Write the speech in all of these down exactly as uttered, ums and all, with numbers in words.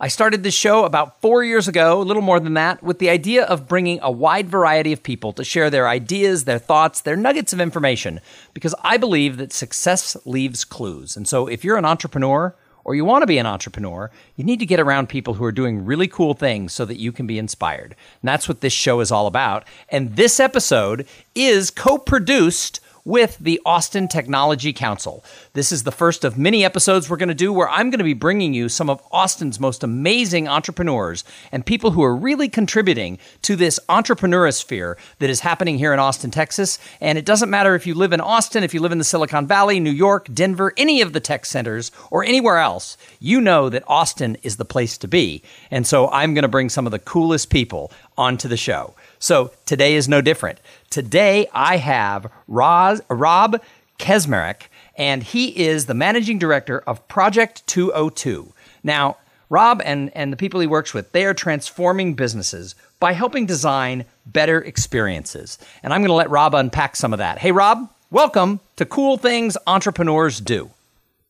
I started this show about four years ago, a little more than that, with the idea of bringing a wide variety of people to share their ideas, their thoughts, their nuggets of information, because I believe that success leaves clues. And so if you're an entrepreneur or you want to be an entrepreneur, you need to get around people who are doing really cool things so that you can be inspired. And that's what this show is all about. And this episode is co-produced with the Austin Technology Council. This is the first of many episodes we're going to do where I'm going to be bringing you some of Austin's most amazing entrepreneurs and people who are really contributing to this entrepreneurisphere that is happening here in Austin, Texas. And it doesn't matter if you live in Austin, if you live in the Silicon Valley, New York, Denver, any of the tech centers, or anywhere else, you know that Austin is the place to be. And so I'm going to bring some of the coolest people onto the show. So today is no different. Today, I have Roz, Rob Kesmarek, and he is the managing director of Project two oh two. Now, Rob and, and the people he works with, they are transforming businesses by helping design better experiences. And I'm going to let Rob unpack some of that. Hey, Rob, welcome to Cool Things Entrepreneurs Do.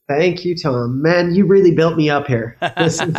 Thank you, Tom. Man, you really built me up here. This is-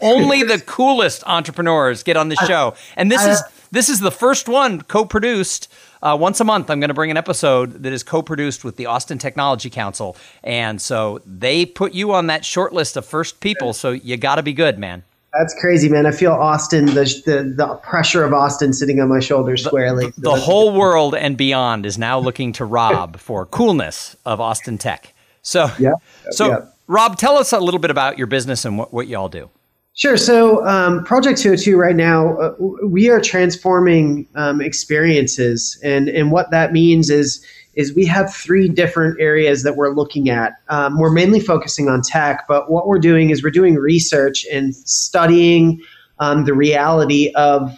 Only the coolest entrepreneurs get on this show. And this I, is... This is the first one co-produced. Uh, once a month, I'm going to bring an episode that is co-produced with the Austin Technology Council. And so they put you on that short list of first people. So you got to be good, man. That's crazy, man. I feel Austin, the, the the pressure of Austin sitting on my shoulders squarely. The, the whole world and beyond is now looking to Rob for coolness of Austin Tech. So, yeah, so yeah. Rob, tell us a little bit about your business and what, what you all do. Sure. So um, Project two oh two right now, uh, we are transforming um, experiences. And, and what that means is, is we have three different areas that we're looking at. Um, we're mainly focusing on tech, but what we're doing is we're doing research and studying um, the reality of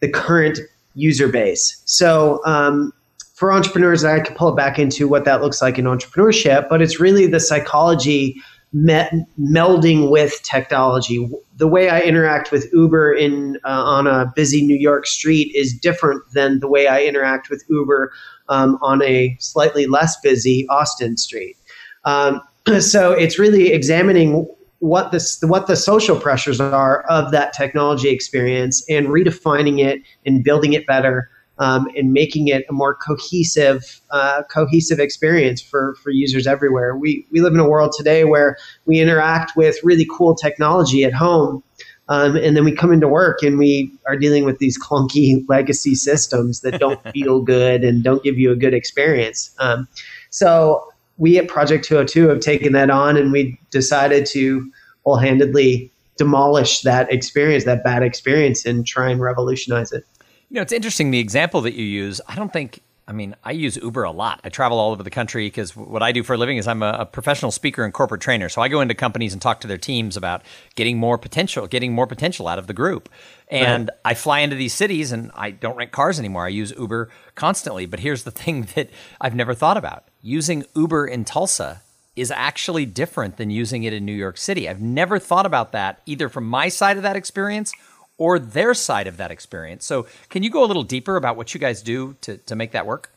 the current user base. So um, for entrepreneurs, I could pull it back into what that looks like in entrepreneurship, but it's really the psychology Met, melding with technology. The way I interact with Uber in uh, on a busy New York street is different than the way I interact with Uber um, on a slightly less busy Austin street. Um, so it's really examining what this what the social pressures are of that technology experience and redefining it and building it better um, and making it a more cohesive, uh, cohesive experience for, for users everywhere. We, we live in a world today where we interact with really cool technology at home. Um, and then we come into work and we are dealing with these clunky legacy systems that don't feel good and don't give you a good experience. Um, so we at Project two oh two have taken that on and we decided to wholeheartedly demolish that experience, that bad experience, and try and revolutionize it. You know, it's interesting, the example that you use. I don't think, I mean, I use Uber a lot. I travel all over the country because what I do for a living is I'm a, a professional speaker and corporate trainer. So I go into companies and talk to their teams about getting more potential, getting more potential out of the group. And uh-huh. I fly into these cities and I don't rent cars anymore. I use Uber constantly. But here's the thing that I've never thought about. Using Uber in Tulsa is actually different than using it in New York City. I've never thought about that, either from my side of that experience or their side of that experience. So can you go a little deeper about what you guys do to, to make that work?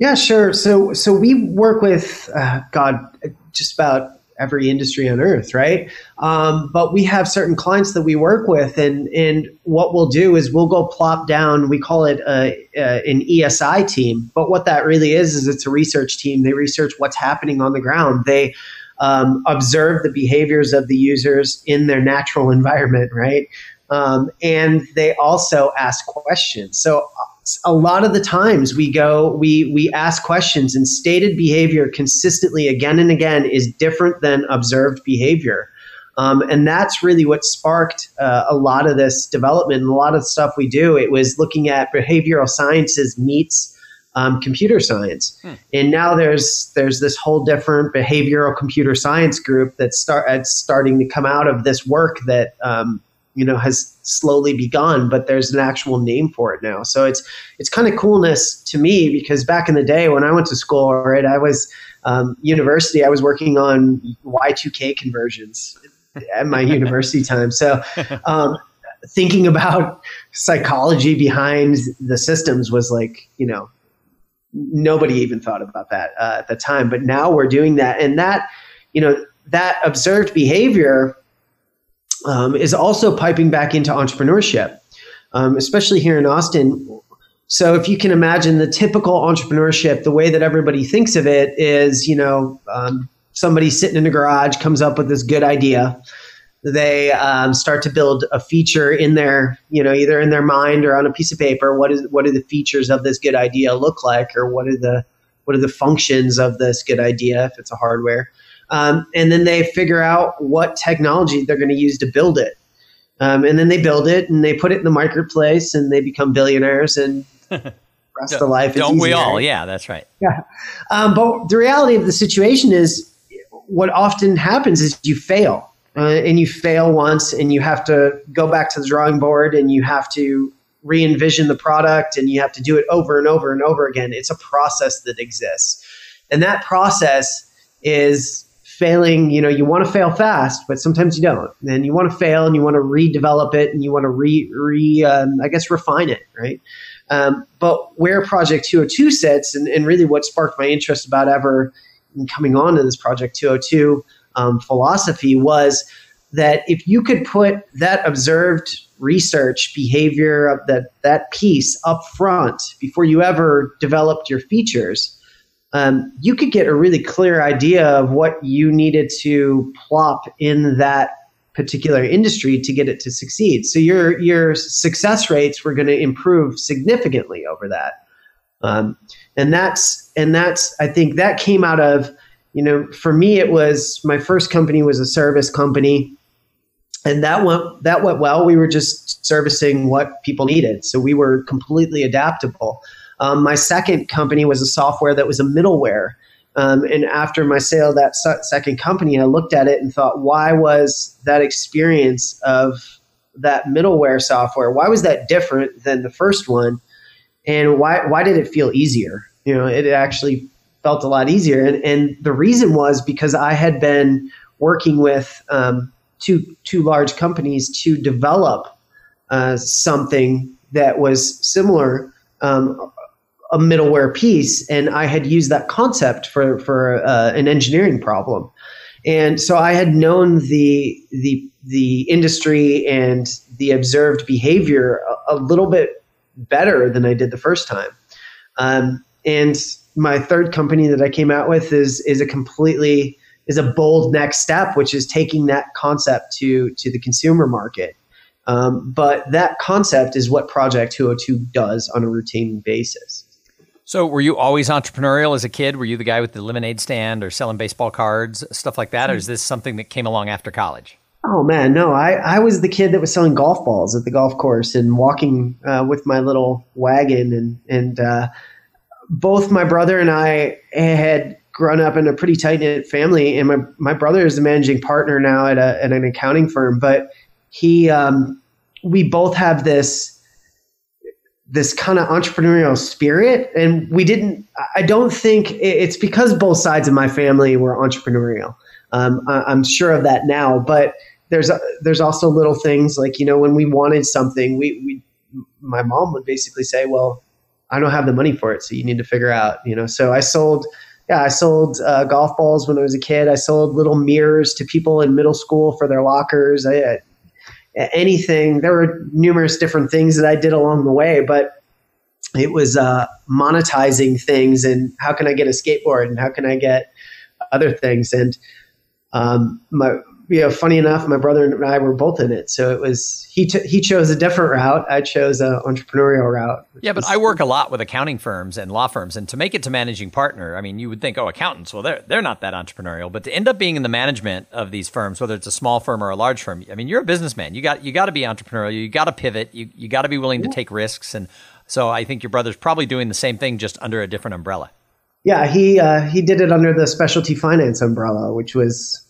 Yeah, sure. So so we work with, uh, God, just about every industry on earth, right? Um, but we have certain clients that we work with, and and what we'll do is we'll go plop down, we call it a, a, an E S I team. But what that really is, is it's a research team. They research what's happening on the ground. They um, observe the behaviors of the users in their natural environment, right? Um, and they also ask questions. So a lot of the times we go, we we ask questions, and stated behavior consistently again and again is different than observed behavior. Um, and that's really what sparked uh, a lot of this development and a lot of the stuff we do. It was looking at behavioral sciences meets um, computer science. Hmm. And now there's there's this whole different behavioral computer science group that's, start, that's starting to come out of this work that um, you know, has slowly begun, but there's an actual name for it now. So it's it's kind of coolness to me, because back in the day when I went to school, right, I was um, university, I was working on Y two K conversions at my university time. So um, thinking about psychology behind the systems was like, you know, nobody even thought about that uh, at the time. But now we're doing that, and that, you know, that observed behavior Um, is also piping back into entrepreneurship, um, especially here in Austin. So if you can imagine the typical entrepreneurship, the way that everybody thinks of it is, you know, um, somebody sitting in a garage comes up with this good idea. They um, start to build a feature in their, you know, either in their mind or on a piece of paper. What is what do the features of this good idea look like, or what are the what are the functions of this good idea if it's a hardware? Um, and then they figure out what technology they're going to use to build it. Um, and then they build it and they put it in the marketplace and they become billionaires and the rest of life is easier. Don't we all? Yeah, that's right. Yeah. Um, but the reality of the situation is what often happens is you fail. Uh, and you fail once and you have to go back to the drawing board and you have to re-envision the product and you have to do it over and over and over again. It's a process that exists. And that process is... failing, you know, you want to fail fast, but sometimes you don't. And you want to fail and you want to redevelop it and you want to re, re um, I guess, refine it, right? Um, but where Project two oh two sits, and, and really what sparked my interest about ever coming on to this Project two oh two um, philosophy was that if you could put that observed research behavior of that, that piece up front before you ever developed your features, Um, you could get a really clear idea of what you needed to plop in that particular industry to get it to succeed. So your your success rates were going to improve significantly over that, um, and that's and that's I think that came out of, you know, for me it was my first company was a service company, and that went that went well. We were just servicing what people needed, so we were completely adaptable. Um, my second company was a software that was a middleware. Um, and after my sale of that su- second company, I looked at it and thought, why was that experience of that middleware software, why was that different than the first one? And why why did it feel easier? You know, it actually felt a lot easier. And, and the reason was because I had been working with um, two, two large companies to develop uh, something that was similar, um a middleware piece, and I had used that concept for for uh, an engineering problem, and so I had known the the the industry and the observed behavior a, a little bit better than I did the first time. Um, and my third company that I came out with is is a completely is a bold next step, which is taking that concept to to the consumer market. Um, but that concept is what Project two oh two does on a routine basis. So were you always entrepreneurial as a kid? Were you the guy with the lemonade stand or selling baseball cards, stuff like that? Or is this something that came along after college? Oh, man, no. I, I was the kid that was selling golf balls at the golf course and walking uh, with my little wagon. And, and uh, both my brother and I had grown up in a pretty tight-knit family. And my, my brother is the managing partner now at, a, at an accounting firm. But he um, we both have this... this kind of entrepreneurial spirit. And we didn't, I don't think it's because both sides of my family were entrepreneurial. Um, I'm sure of that now, but there's, there's also little things like, you know, when we wanted something, we, we, my mom would basically say, well, I don't have the money for it. So you need to figure out, you know, so I sold, yeah, I sold uh, golf balls when I was a kid. I sold little mirrors to people in middle school for their lockers. I, I anything. There were numerous different things that I did along the way, but it was uh, monetizing things and how can I get a skateboard and how can I get other things. And um, my, you know, funny enough, my brother and I were both in it. So it was, he t- he chose a different route. I chose an entrepreneurial route. Yeah, but was, I work a lot with accounting firms and law firms, and to make it to managing partner, I mean, you would think, oh, accountants, well, they're, they're not that entrepreneurial, but to end up being in the management of these firms, whether it's a small firm or a large firm, I mean, you're a businessman. You got you got to be entrepreneurial. You got to pivot. You, you got to be willing to take risks. And so I think your brother's probably doing the same thing, just under a different umbrella. Yeah, he uh, he did it under the specialty finance umbrella, which was...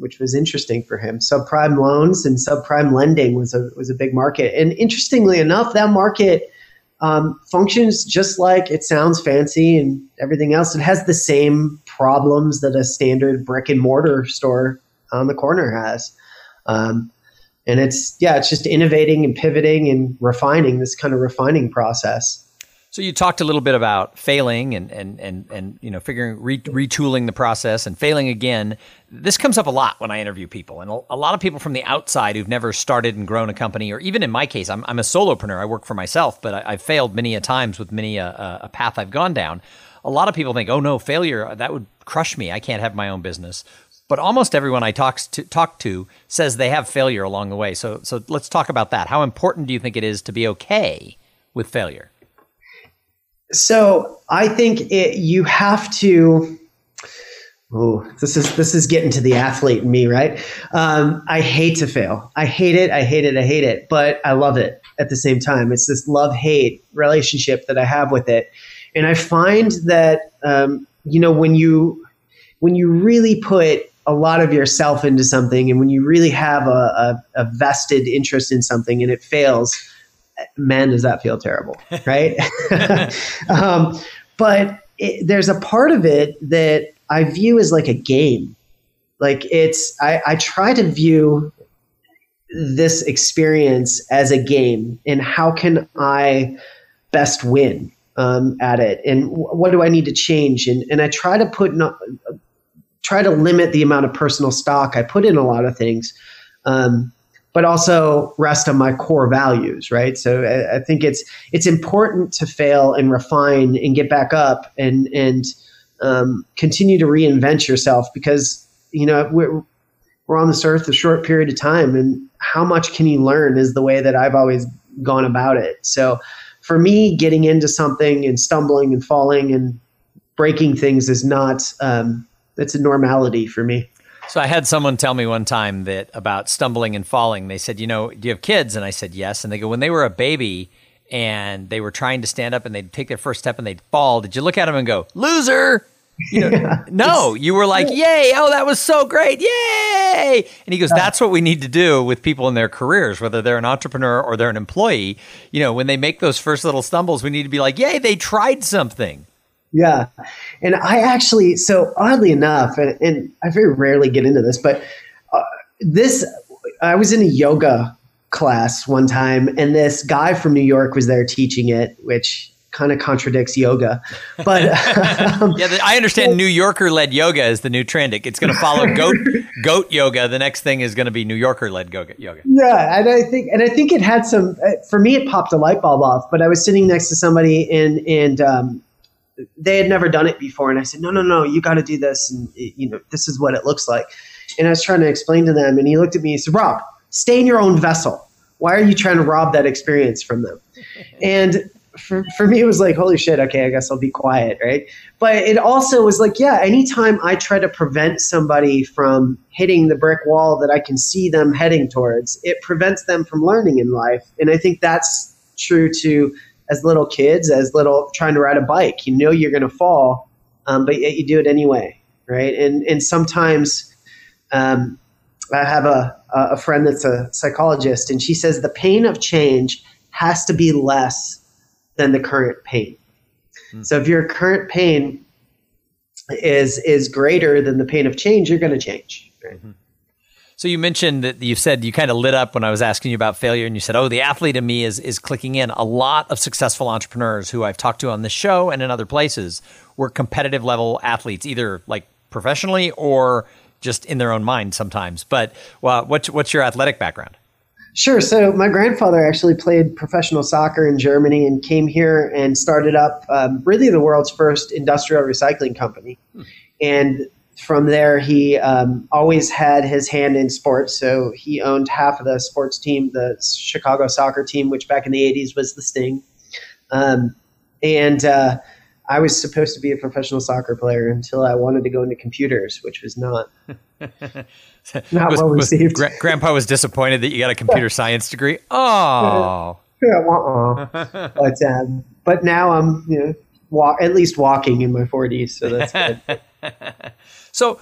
which was interesting for him. Subprime loans and subprime lending was a was a big market. And interestingly enough, that market um, functions just like it sounds fancy and everything else. It has the same problems that a standard brick and mortar store on the corner has. Um, and it's, yeah, it's just innovating and pivoting and refining, this kind of refining process. So you talked a little bit about failing and and and and you know figuring re- retooling the process and failing again. This comes up a lot when I interview people, and a lot of people from the outside who've never started and grown a company, or even in my case, I'm I'm a solopreneur. I work for myself, but I, I've failed many a times with many a, a path I've gone down. A lot of people think, oh no, failure, that would crush me. I can't have my own business. But almost everyone I talk to, talk to says they have failure along the way. So so let's talk about that. How important do you think it is to be okay with failure? So I think it, you have to. Oh, this is this is getting to the athlete in me, right? Um, I hate to fail. I hate it. I hate it. I hate it. But I love it at the same time. It's this love-hate relationship that I have with it, and I find that um, you know when you when you really put a lot of yourself into something, and when you really have a, a, a vested interest in something, and it fails. Man, does that feel terrible, right? um, but it, there's a part of it that I view as like a game. Like it's, I, I try to view this experience as a game, and how can I best win um, at it? And w- what do I need to change? And and I try to put, no, try to limit the amount of personal stock I put in a lot of things. Um, but also rest on my core values, right? So I, I think it's it's important to fail and refine and get back up and and um, continue to reinvent yourself, because you know we're we're on this earth a short period of time, and how much can you learn is the way that I've always gone about it. So for me, getting into something and stumbling and falling and breaking things is not um, that's a normality for me. So I had someone tell me one time that about stumbling and falling. They said, you know, do you have kids? And I said, yes. And they go, when they were a baby and they were trying to stand up and they'd take their first step and they'd fall, did you look at them and go, loser? You know, yeah, no, you were like, yay. Oh, that was so great. Yay. And he goes, that's what we need to do with people in their careers, whether they're an entrepreneur or they're an employee. You know, when they make those first little stumbles, we need to be like, yay, they tried something. Yeah. And I actually, so oddly enough, and, and I very rarely get into this, but uh, this, I was in a yoga class one time, and this guy from New York was there teaching it, which kind of contradicts yoga. But um, yeah, I understand New Yorker led yoga is the new trend. It's going to follow goat, goat yoga. The next thing is going to be New Yorker led yoga. Yeah. And I think, and I think it had some, for me, it popped a light bulb off, but I was sitting next to somebody and, and, um, they had never done it before. And I said, no, no, no, you got to do this. And it, you know, this is what it looks like. And I was trying to explain to them. And he looked at me and said, Rob, stay in your own vessel. Why are you trying to rob that experience from them? And for, for me, it was like, holy shit. Okay. I guess I'll be quiet. Right. But it also was like, yeah, anytime I try to prevent somebody from hitting the brick wall that I can see them heading towards, it prevents them from learning in life. And I think that's true to as little kids, as little trying to ride a bike. You know you're going to fall, um, but yet you do it anyway, right? And and sometimes um, I have a, a friend that's a psychologist, and she says the pain of change has to be less than the current pain. Mm. So if your current pain is is greater than the pain of change, you're going to change, right? Mm-hmm. So you mentioned that you said you kind of lit up when I was asking you about failure, and you said, oh, the athlete in me is is clicking in. A lot of successful entrepreneurs who I've talked to on this show and in other places were competitive level athletes, either like professionally or just in their own mind sometimes. But well, what's, what's your athletic background? Sure. So my grandfather actually played professional soccer in Germany and came here and started up um, really the world's first industrial recycling company. Hmm. And from there, he um, always had his hand in sports. So he owned half of the sports team, the Chicago soccer team, which back in the eighties was the Sting. Um, and uh, I was supposed to be a professional soccer player until I wanted to go into computers, which was not not was, well received. Was, Grandpa was disappointed that you got a computer science degree. Oh, yeah, uh-uh. but um, but now I'm you know walk, at least walking in my forties, so that's good. So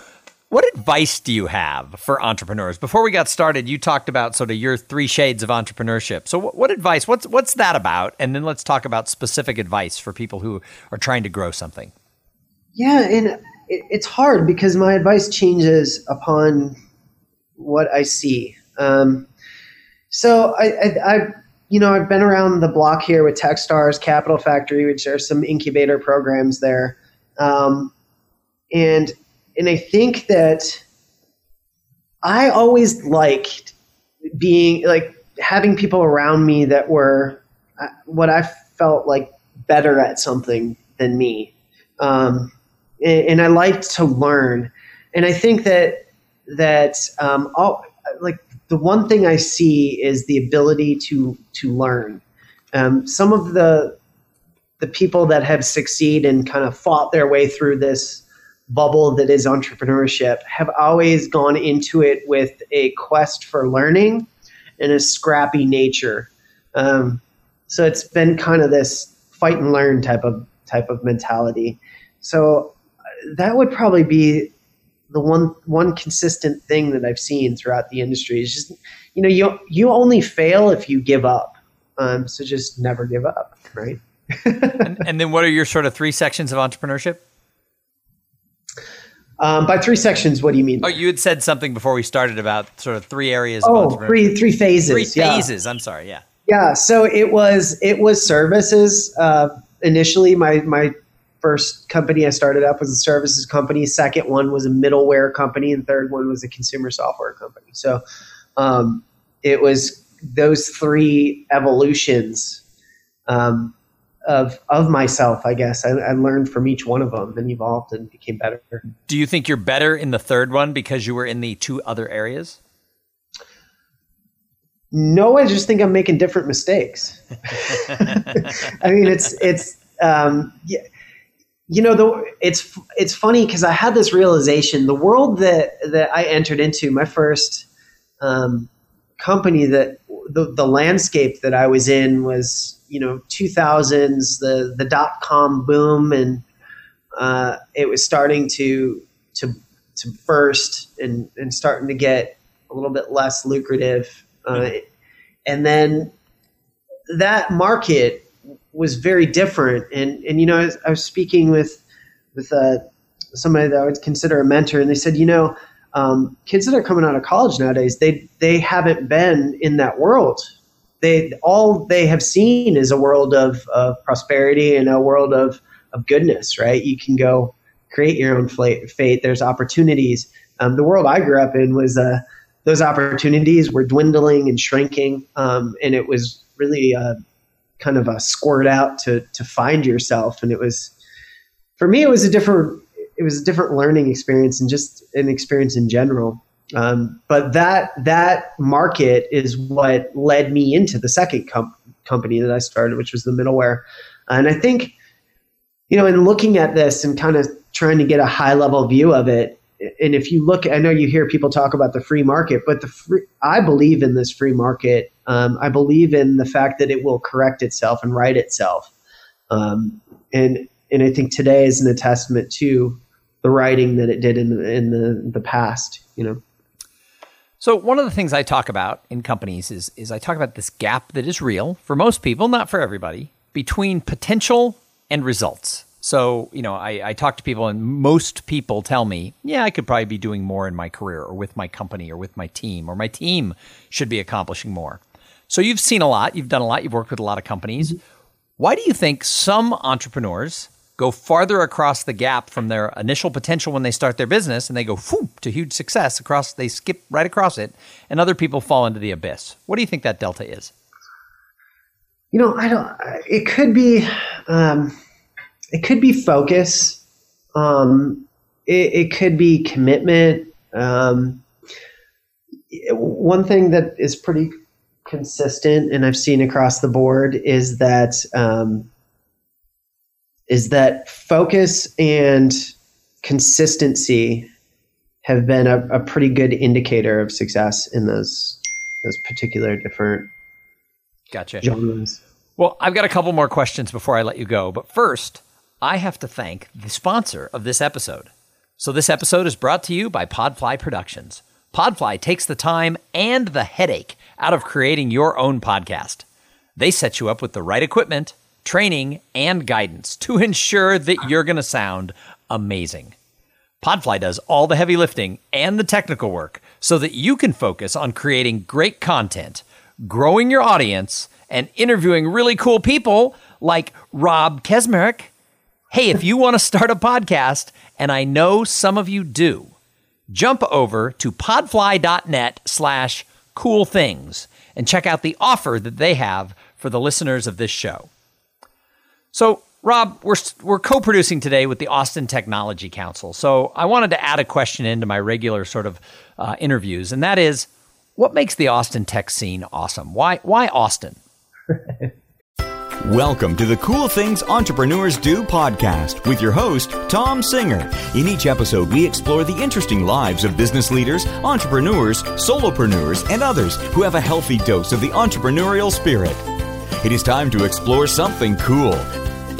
What advice do you have for entrepreneurs? Before we got started, you talked about sort of your three shades of entrepreneurship. So what, what advice, what's what's that about? And then let's talk about specific advice for people who are trying to grow something. Yeah, and it, it's hard because my advice changes upon what I see. Um, so I, I, I, you know, I've been around the block here with Techstars, Capital Factory, which are some incubator programs there. Um, and And I think that I always liked being like having people around me that were uh, what I felt like better at something than me. Um, and, and I liked to learn. And I think that that um, all, like the one thing I see is the ability to to learn. Um, some of the the people that have succeeded and kind of fought their way through this bubble that is entrepreneurship have always gone into it with a quest for learning and a scrappy nature. Um, so it's been kind of this fight and learn type of type of mentality. So that would probably be the one one consistent thing that I've seen throughout the industry is just, you know, you you only fail if you give up. Um, so just never give up, right? and, and then what are your sort of three sections of entrepreneurship? Um, by three sections, what do you mean? Oh, you had said something before we started about sort of three areas. Oh, of three, three phases. Three phases. Yeah. I'm sorry. Yeah. Yeah. So it was it was services. Uh, initially, my my first company I started up was a services company. Second one was a middleware company, and third one was a consumer software company. So um, it was those three evolutions um, of of myself, I guess. I, I learned from each one of them and evolved and became better. Do you think you're better in the third one because you were in the two other areas? No, I just think I'm making different mistakes. I mean, it's, it's, um, yeah, you know, the, it's, it's funny because I had this realization, the world that, that I entered into, my first um, company, that the, the landscape that I was in was, you know, two thousands, the, the dot-com boom, and uh, it was starting to to to burst and, and starting to get a little bit less lucrative. Uh, and then that market was very different. And, and you know, I was, I was speaking with, with uh, somebody that I would consider a mentor, and they said, you know, um, kids that are coming out of college nowadays, they they haven't been in that world. They all they have seen is a world of, of prosperity and a world of, of goodness, right? You can go create your own fate. There's opportunities. Um, the world I grew up in was uh, those opportunities were dwindling and shrinking, um, and it was really uh, kind of a squirt out to to find yourself. And it was, for me, it was a different it was a different learning experience and just an experience in general. Um, but that that market is what led me into the second com- company that I started, which was the middleware. And I think, you know, in looking at this and kind of trying to get a high level view of it, and if you look, I know you hear people talk about the free market, but the free, I believe in this free market. Um, I believe in the fact that it will correct itself and right itself. Um, and and I think today is an attestament to the writing that it did in in the the past, you know. So one of the things I talk about in companies is is I talk about this gap that is real for most people, not for everybody, between potential and results. So, you know, I, I talk to people and most people tell me, yeah, I could probably be doing more in my career or with my company or with my team, or my team should be accomplishing more. So you've seen a lot, you've done a lot, you've worked with a lot of companies. Mm-hmm. Why do you think some entrepreneurs go farther across the gap from their initial potential when they start their business, and they go whoop, to huge success across, they skip right across it, and other people fall into the abyss? What do you think that delta is? You know, I don't, it could be, um, it could be focus. Um, it, it could be commitment. Um, one thing that is pretty consistent and I've seen across the board is that, um, is that focus and consistency have been a, a pretty good indicator of success in those those particular different gotcha. genres. Well, I've got a couple more questions before I let you go. But first, I have to thank the sponsor of this episode. So this episode is brought to you by Podfly Productions. Podfly takes the time and the headache out of creating your own podcast. They set you up with the right equipment, training, and guidance to ensure that you're going to sound amazing. Podfly does all the heavy lifting and the technical work so that you can focus on creating great content, growing your audience, and interviewing really cool people like Rob Kesmerick. Hey, if you want to start a podcast, and I know some of you do, jump over to podfly.net slash cool things and check out the offer that they have for the listeners of this show. So, Rob, we're we're co-producing today with the Austin Technology Council. So I wanted to add a question into my regular sort of uh, interviews, and that is, what makes the Austin tech scene awesome? Why why Austin? Welcome to the Cool Things Entrepreneurs Do podcast with your host, Tom Singer. In each episode, we explore the interesting lives of business leaders, entrepreneurs, solopreneurs, and others who have a healthy dose of the entrepreneurial spirit. It is time to explore something cool.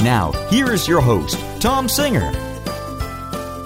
Now, here is your host, Tom Singer.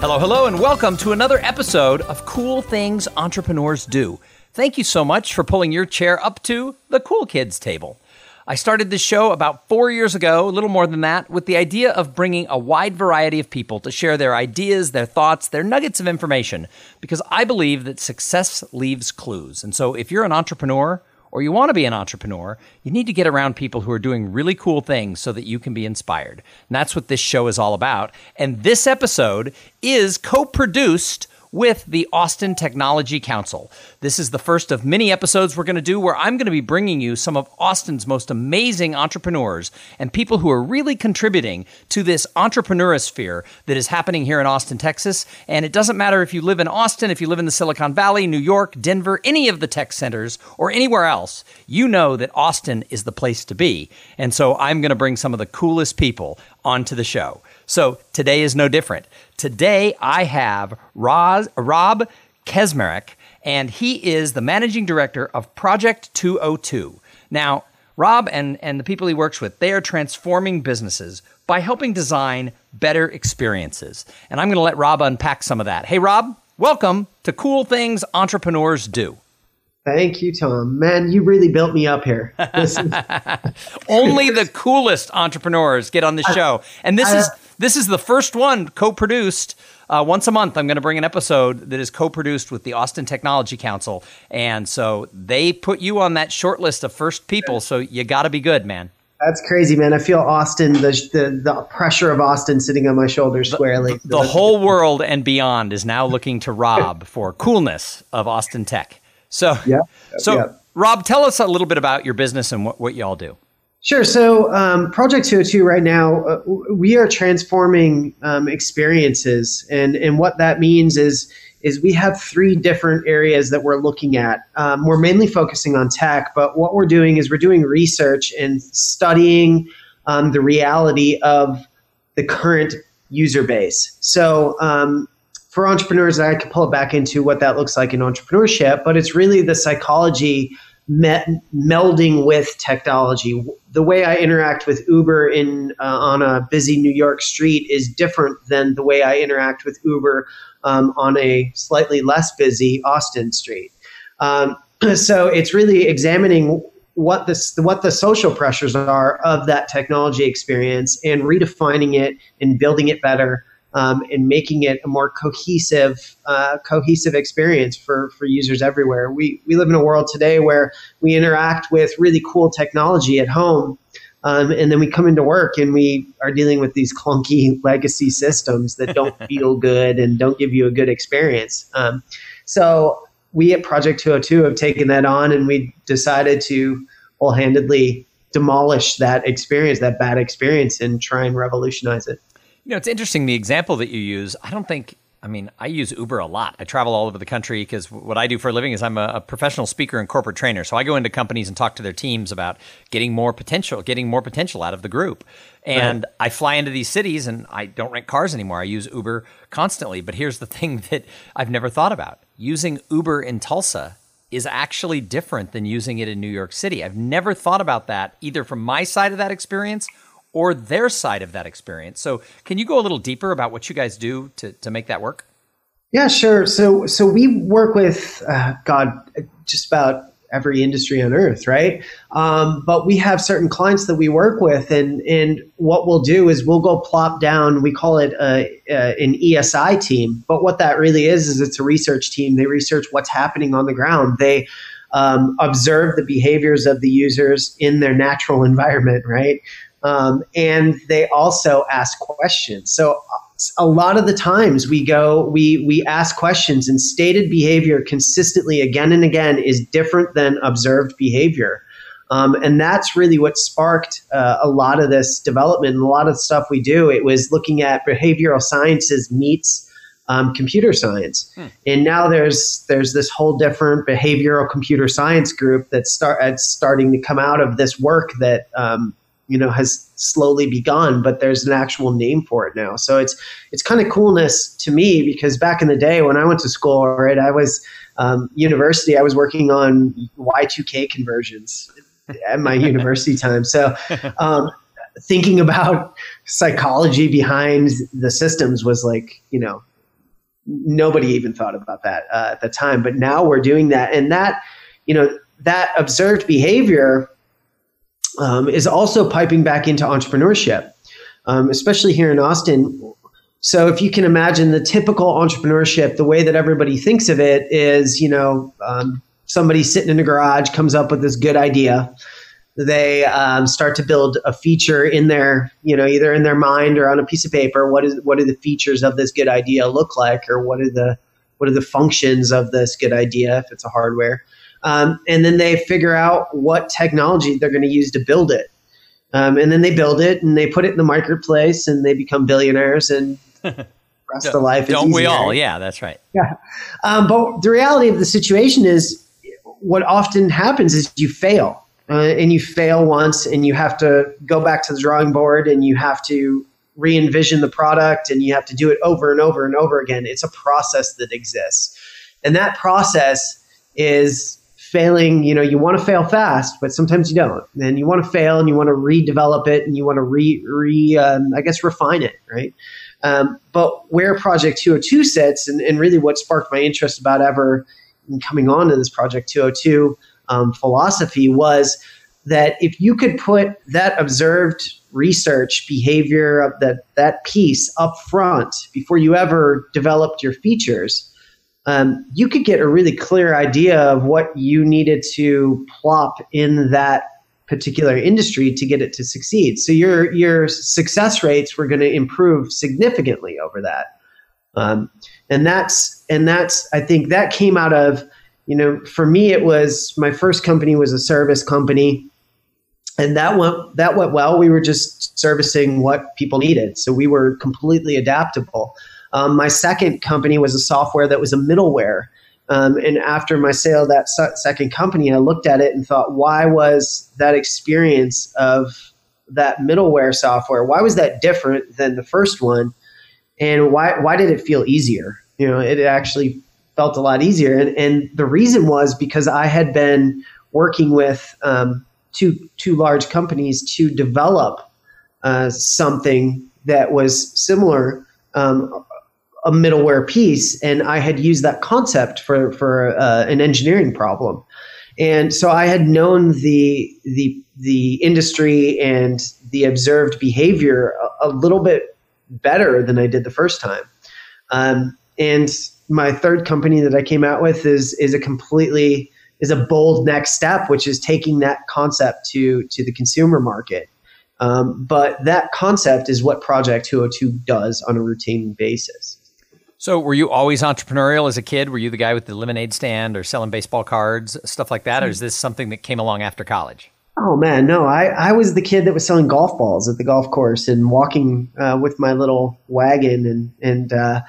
Hello, hello, and welcome to another episode of Cool Things Entrepreneurs Do. Thank you so much for pulling your chair up to the cool kids table. I started this show about four years ago, a little more than that, with the idea of bringing a wide variety of people to share their ideas, their thoughts, their nuggets of information, because I believe that success leaves clues. And so if you're an entrepreneur, or you want to be an entrepreneur, you need to get around people who are doing really cool things so that you can be inspired. And that's what this show is all about. And this episode is co-produced with the Austin Technology Council. This is the first of many episodes we're going to do where I'm going to be bringing you some of Austin's most amazing entrepreneurs and people who are really contributing to this entrepreneurisphere that is happening here in Austin, Texas. And it doesn't matter if you live in Austin, if you live in the Silicon Valley, New York, Denver, any of the tech centers, or anywhere else, you know that Austin is the place to be. And so I'm going to bring some of the coolest people onto the show. So today is no different. Today, I have Roz, Rob Kesmerick, and he is the managing director of Project two oh two. Now, Rob and, and the people he works with, they are transforming businesses by helping design better experiences. And I'm going to let Rob unpack some of that. Hey, Rob, welcome to Cool Things Entrepreneurs Do. Thank you, Tom. Man, you really built me up here. Is- Only the coolest entrepreneurs get on this show. And this I, is this is the first one co-produced. Uh, once a month, I'm going to bring an episode that is co-produced with the Austin Technology Council. And so they put you on that short list of first people. So you got to be good, man. That's crazy, man. I feel Austin, the the, the pressure of Austin sitting on my shoulders squarely. The, the whole world and beyond is now looking to Rob for coolness of Austin Tech. So, yeah, so yeah. Rob, tell us a little bit about your business and what, what y'all do. Sure. So um, Project two oh two right now, uh, we are transforming um, experiences. And, and what that means is, is we have three different areas that we're looking at. Um, we're mainly focusing on tech, but what we're doing is we're doing research and studying um, the reality of the current user base. So um for entrepreneurs, I can pull it back into what that looks like in entrepreneurship, but it's really the psychology met, melding with technology. The way I interact with Uber in uh, on a busy New York street is different than the way I interact with Uber um, on a slightly less busy Austin street. Um, so it's really examining what the, what the social pressures are of that technology experience and redefining it and building it better. Um, and making it a more cohesive, uh, cohesive experience for, for users everywhere. We we live in a world today where we interact with really cool technology at home, um, and then we come into work and we are dealing with these clunky legacy systems that don't feel good and don't give you a good experience. Um, so we at Project two oh two have taken that on, and we decided to wholeheartedly demolish that experience, that bad experience, and try and revolutionize it. You know, it's interesting, the example that you use. I don't think, I mean, I use Uber a lot. I travel all over the country because what I do for a living is I'm a, a professional speaker and corporate trainer. So I go into companies and talk to their teams about getting more potential, getting more potential out of the group. And right. I fly into these cities and I don't rent cars anymore. I use Uber constantly. But here's the thing that I've never thought about. Using Uber in Tulsa is actually different than using it in New York City. I've never thought about that, either from my side of that experience or their side of that experience. So can you go a little deeper about what you guys do to, to make that work? Yeah, sure. So, so we work with, uh, God, just about every industry on earth, right? Um, but we have certain clients that we work with, and and what we'll do is we'll go plop down, we call it a, a, an E S I team. But what that really is, is it's a research team. They research what's happening on the ground. They um, observe the behaviors of the users in their natural environment, right? Um, and they also ask questions. So a lot of the times we go, we we ask questions, and stated behavior consistently again and again is different than observed behavior. Um, and that's really what sparked uh, a lot of this development and a lot of the stuff we do. It was looking at behavioral sciences meets um, computer science. Hmm. And now there's there's this whole different behavioral computer science group that's, start, that's starting to come out of this work that um, you know, has slowly begun, but there's an actual name for it now. So it's it's kind of coolness to me, because back in the day when I went to school, right, I was um, university, I was working on Y two K conversions at my university time. So um, thinking about psychology behind the systems was like, you know, nobody even thought about that uh, at the time. But now we're doing that, and that, you know, that observed behavior Um, is also piping back into entrepreneurship, um, especially here in Austin. So if you can imagine the typical entrepreneurship, the way that everybody thinks of it is, you know, um, somebody sitting in a garage comes up with this good idea. They um, start to build a feature in their, you know, either in their mind or on a piece of paper. What is what do the features of this good idea look like, or what are the what are the functions of this good idea if it's a hardware? Um, and then they figure out what technology they're going to use to build it. Um, and then they build it and they put it in the marketplace, and they become billionaires, and the rest of life is easier. Don't we all? Yeah, that's right. Yeah. Um, but the reality of the situation is what often happens is you fail. Uh, and you fail once, and you have to go back to the drawing board, and you have to re-envision the product, and you have to do it over and over and over again. It's a process that exists. And that process is... failing, you know, you want to fail fast, but sometimes you don't. And you want to fail, and you want to redevelop it, and you want to re, re um, I guess, refine it, right? Um, but where Project two oh two sits, and, and really what sparked my interest about ever coming on to this Project two oh two um, philosophy was that if you could put that observed research behavior of that that piece up front before you ever developed your features, Um, you could get a really clear idea of what you needed to plop in that particular industry to get it to succeed. So your your success rates were going to improve significantly over that, um, and that's and that's I think that came out of, you know, for me it was my first company was a service company, and that went that went well. We were just servicing what people needed, so we were completely adaptable. Um, my second company was a software that was a middleware. Um, and after my sale of that su- second company, I looked at it and thought, why was that experience of that middleware software, why was that different than the first one? And why why did it feel easier? You know, it actually felt a lot easier. And, and the reason was because I had been working with um, two, two large companies to develop uh, something that was similar, um, a middleware piece, and I had used that concept for for uh, an engineering problem, and so I had known the the the industry and the observed behavior a, a little bit better than I did the first time. Um, and my third company that I came out with is is a completely is a bold next step, which is taking that concept to to the consumer market. Um, but that concept is what Project two oh two does on a routine basis. So were you always entrepreneurial as a kid? Were you the guy with the lemonade stand or selling baseball cards, stuff like that? Or is this something that came along after college? Oh, man, no. I, I was the kid that was selling golf balls at the golf course and walking uh, with my little wagon. And, and uh,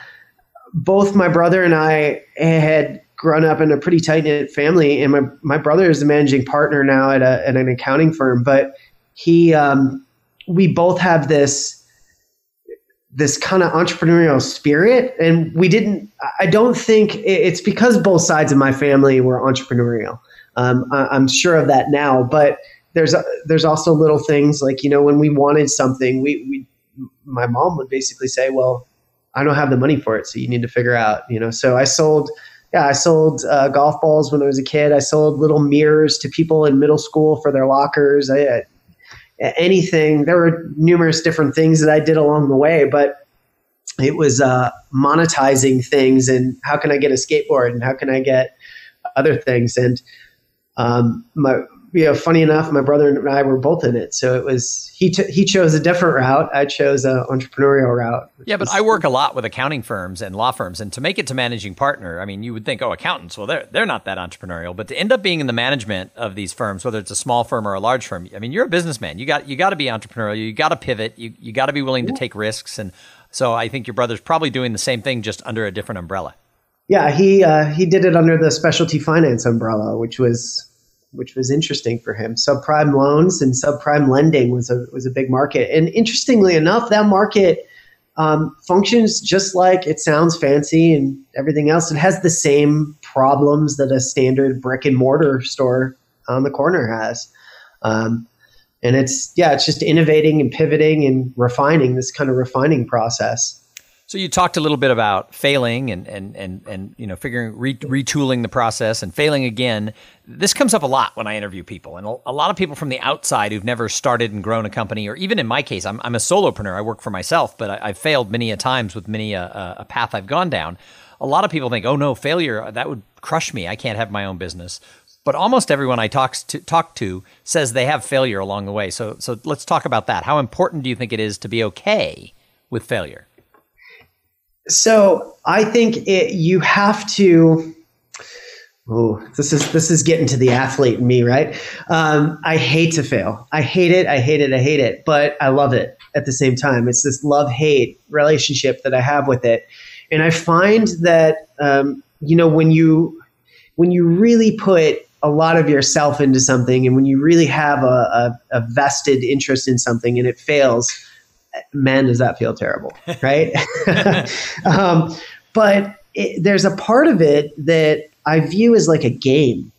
both my brother and I had grown up in a pretty tight-knit family. And my, my brother is the managing partner now at, a, at an accounting firm. But he um, we both have this... this kind of entrepreneurial spirit. And we didn't, I don't think it's because both sides of my family were entrepreneurial. Um, I, I'm sure of that now, but there's, a, there's also little things like, you know, when we wanted something, we, we, my mom would basically say, well, I don't have the money for it. So you need to figure out, you know, so I sold, yeah, I sold uh, golf balls when I was a kid. I sold little mirrors to people in middle school for their lockers. I, I, anything. There were numerous different things that I did along the way, but it was uh, monetizing things and how can I get a skateboard and how can I get other things. And um, my, you know, funny enough, my brother and I were both in it. So it was, he t- he chose a different route. I chose an entrepreneurial route. Yeah, but was, I work a lot with accounting firms and law firms. And to make it to managing partner, I mean, you would think, oh, accountants, well, they're, they're not that entrepreneurial. But to end up being in the management of these firms, whether it's a small firm or a large firm, I mean, you're a businessman. You got you got to be entrepreneurial. You got to pivot. You, you got to be willing to take risks. And so I think your brother's probably doing the same thing, just under a different umbrella. Yeah, he uh, he did it under the specialty finance umbrella, which was... which was interesting for him. Subprime loans and subprime lending was a was a big market. And interestingly enough, that market um, functions just like it sounds fancy and everything else. It has the same problems that a standard brick and mortar store on the corner has. Um, and it's, yeah, it's just innovating and pivoting and refining, this kind of refining process. So you talked a little bit about failing and and and and you know figuring re- retooling the process and failing again. This comes up a lot when I interview people, and a lot of people from the outside who've never started and grown a company, or even in my case, I'm I'm a solopreneur. I work for myself, but I, I've failed many a times with many a, a path I've gone down. A lot of people think, oh no, failure, that would crush me. I can't have my own business. But almost everyone I talk to, talk to says they have failure along the way. So so let's talk about that. How important do you think it is to be okay with failure? So I think it, you have to, oh, this is, this is getting to the athlete in me, right? Um, I hate to fail. I hate it. I hate it. I hate it, but I love it at the same time. It's this love-hate relationship that I have with it. And I find that, um, you know, when you, when you really put a lot of yourself into something and when you really have a, a, a vested interest in something and it fails, man, does that feel terrible, right? um, but it, there's a part of it that I view as like a game.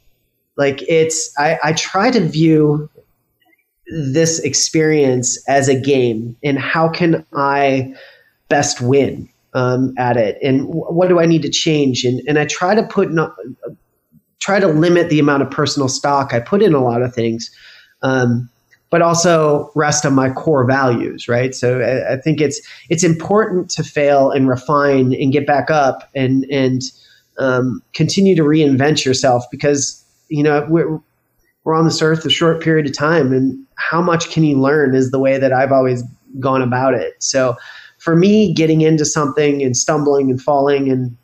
Like it's, I, I try to view this experience as a game and how can I best win um, at it? And w- what do I need to change? And, and I try to put, not, try to limit the amount of personal stock I put in a lot of things. Um, but also rest on my core values, right? So I, I think it's it's important to fail and refine and get back up and and um, continue to reinvent yourself because, you know, we're, we're on this earth a short period of time and how much can you learn is the way that I've always gone about it. So for me, getting into something and stumbling and falling and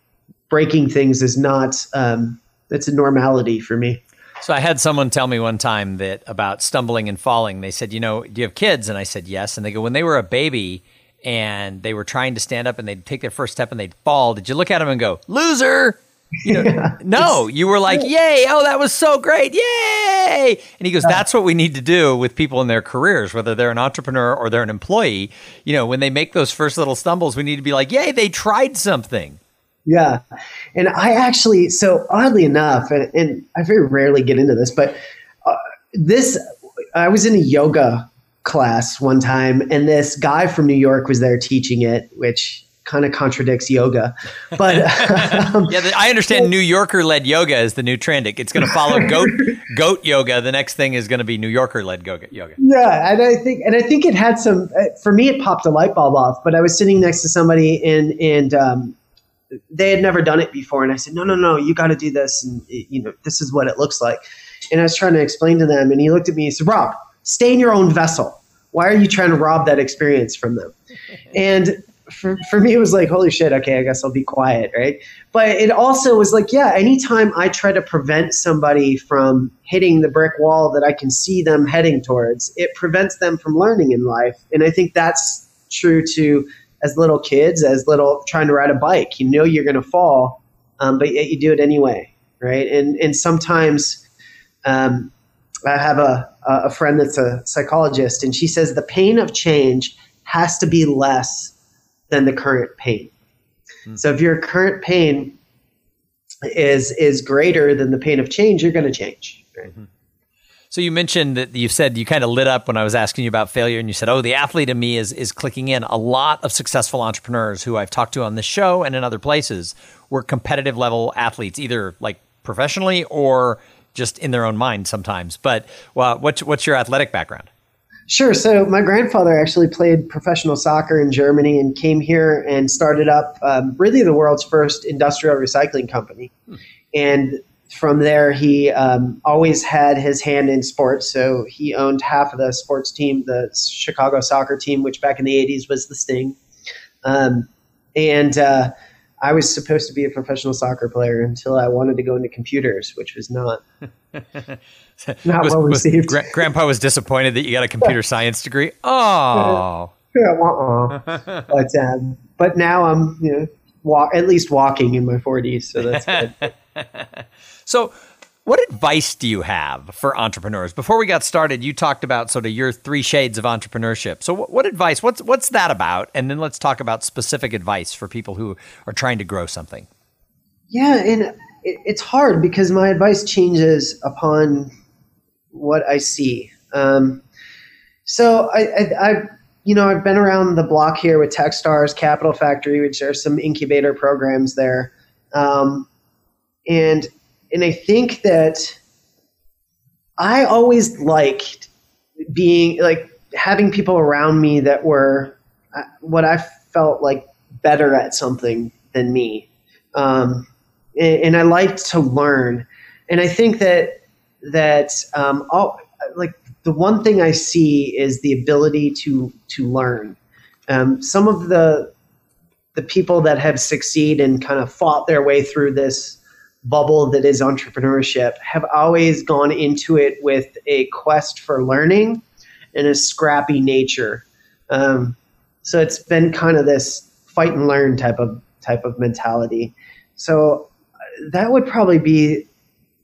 breaking things is not, um, that's a normality for me. So I had someone tell me one time that about stumbling and falling. They said, you know, do you have kids? And I said, yes. And they go, when they were a baby and they were trying to stand up and they'd take their first step and they'd fall, did you look at them and go, loser? You know, yeah. No, you were like, yay. Oh, that was so great. Yay. And he goes, that's what we need to do with people in their careers, whether they're an entrepreneur or they're an employee. You know, when they make those first little stumbles, we need to be like, yay, they tried something. Yeah. And I actually, so oddly enough, and, and I very rarely get into this, but uh, this, I was in a yoga class one time and this guy from New York was there teaching it, which kind of contradicts yoga. But um, yeah, I understand New Yorker led yoga is the new trend. It's going to follow goat, goat yoga. The next thing is going to be New Yorker led yoga. Yeah. And I think, and I think it had some, for me, it popped a light bulb off, but I was sitting next to somebody and, and, um, they had never done it before. And I said, no, no, no, you got to do this. And it, you know, this is what it looks like. And I was trying to explain to them. And he looked at me and said, Rob, stay in your own vessel. Why are you trying to rob that experience from them? And for, for me, it was like, holy shit. Okay. I guess I'll be quiet. Right. But it also was like, yeah, anytime I try to prevent somebody from hitting the brick wall that I can see them heading towards, it prevents them from learning in life. And I think that's true to as little kids, as little trying to ride a bike. You know you're going to fall, um, but yet you do it anyway, right? And and sometimes um, I have a, a friend that's a psychologist, and she says the pain of change has to be less than the current pain. Mm. So if your current pain is is greater than the pain of change, you're going to change, right? Mm-hmm. So you mentioned that you said you kind of lit up when I was asking you about failure, and you said, oh, the athlete in me is is clicking in. A lot of successful entrepreneurs who I've talked to on this show and in other places were competitive level athletes, either like professionally or just in their own mind sometimes. But well, what's, what's your athletic background? Sure. So my grandfather actually played professional soccer in Germany and came here and started up um, really the world's first industrial recycling company. Hmm. And from there, he um, always had his hand in sports. So he owned half of the sports team, the Chicago soccer team, which back in the eighties was the Sting. Um, and uh, I was supposed to be a professional soccer player until I wanted to go into computers, which was not not was, well received. Was, Grandpa was disappointed that you got a computer science degree. Oh, yeah, uh-uh. but um, but now I'm you know walk, at least walking in my forties, so that's good. So what advice do you have for entrepreneurs? Before we got started, you talked about sort of your three shades of entrepreneurship. So what, what advice, what's what's that about? And then let's talk about specific advice for people who are trying to grow something. Yeah, and it, it's hard because my advice changes upon what I see. Um, so I, I, I, you know, I've been around the block here with Techstars, Capital Factory, which are some incubator programs there. Um And and I think that I always liked being like having people around me that were uh, what I felt like better at something than me, um, and, and I liked to learn. And I think that that um, all, like the one thing I see is the ability to to learn. Um, some of the the people that have succeeded and kind of fought their way through this bubble that is entrepreneurship have always gone into it with a quest for learning and a scrappy nature. Um, so it's been kind of this fight and learn type of type of mentality. So that would probably be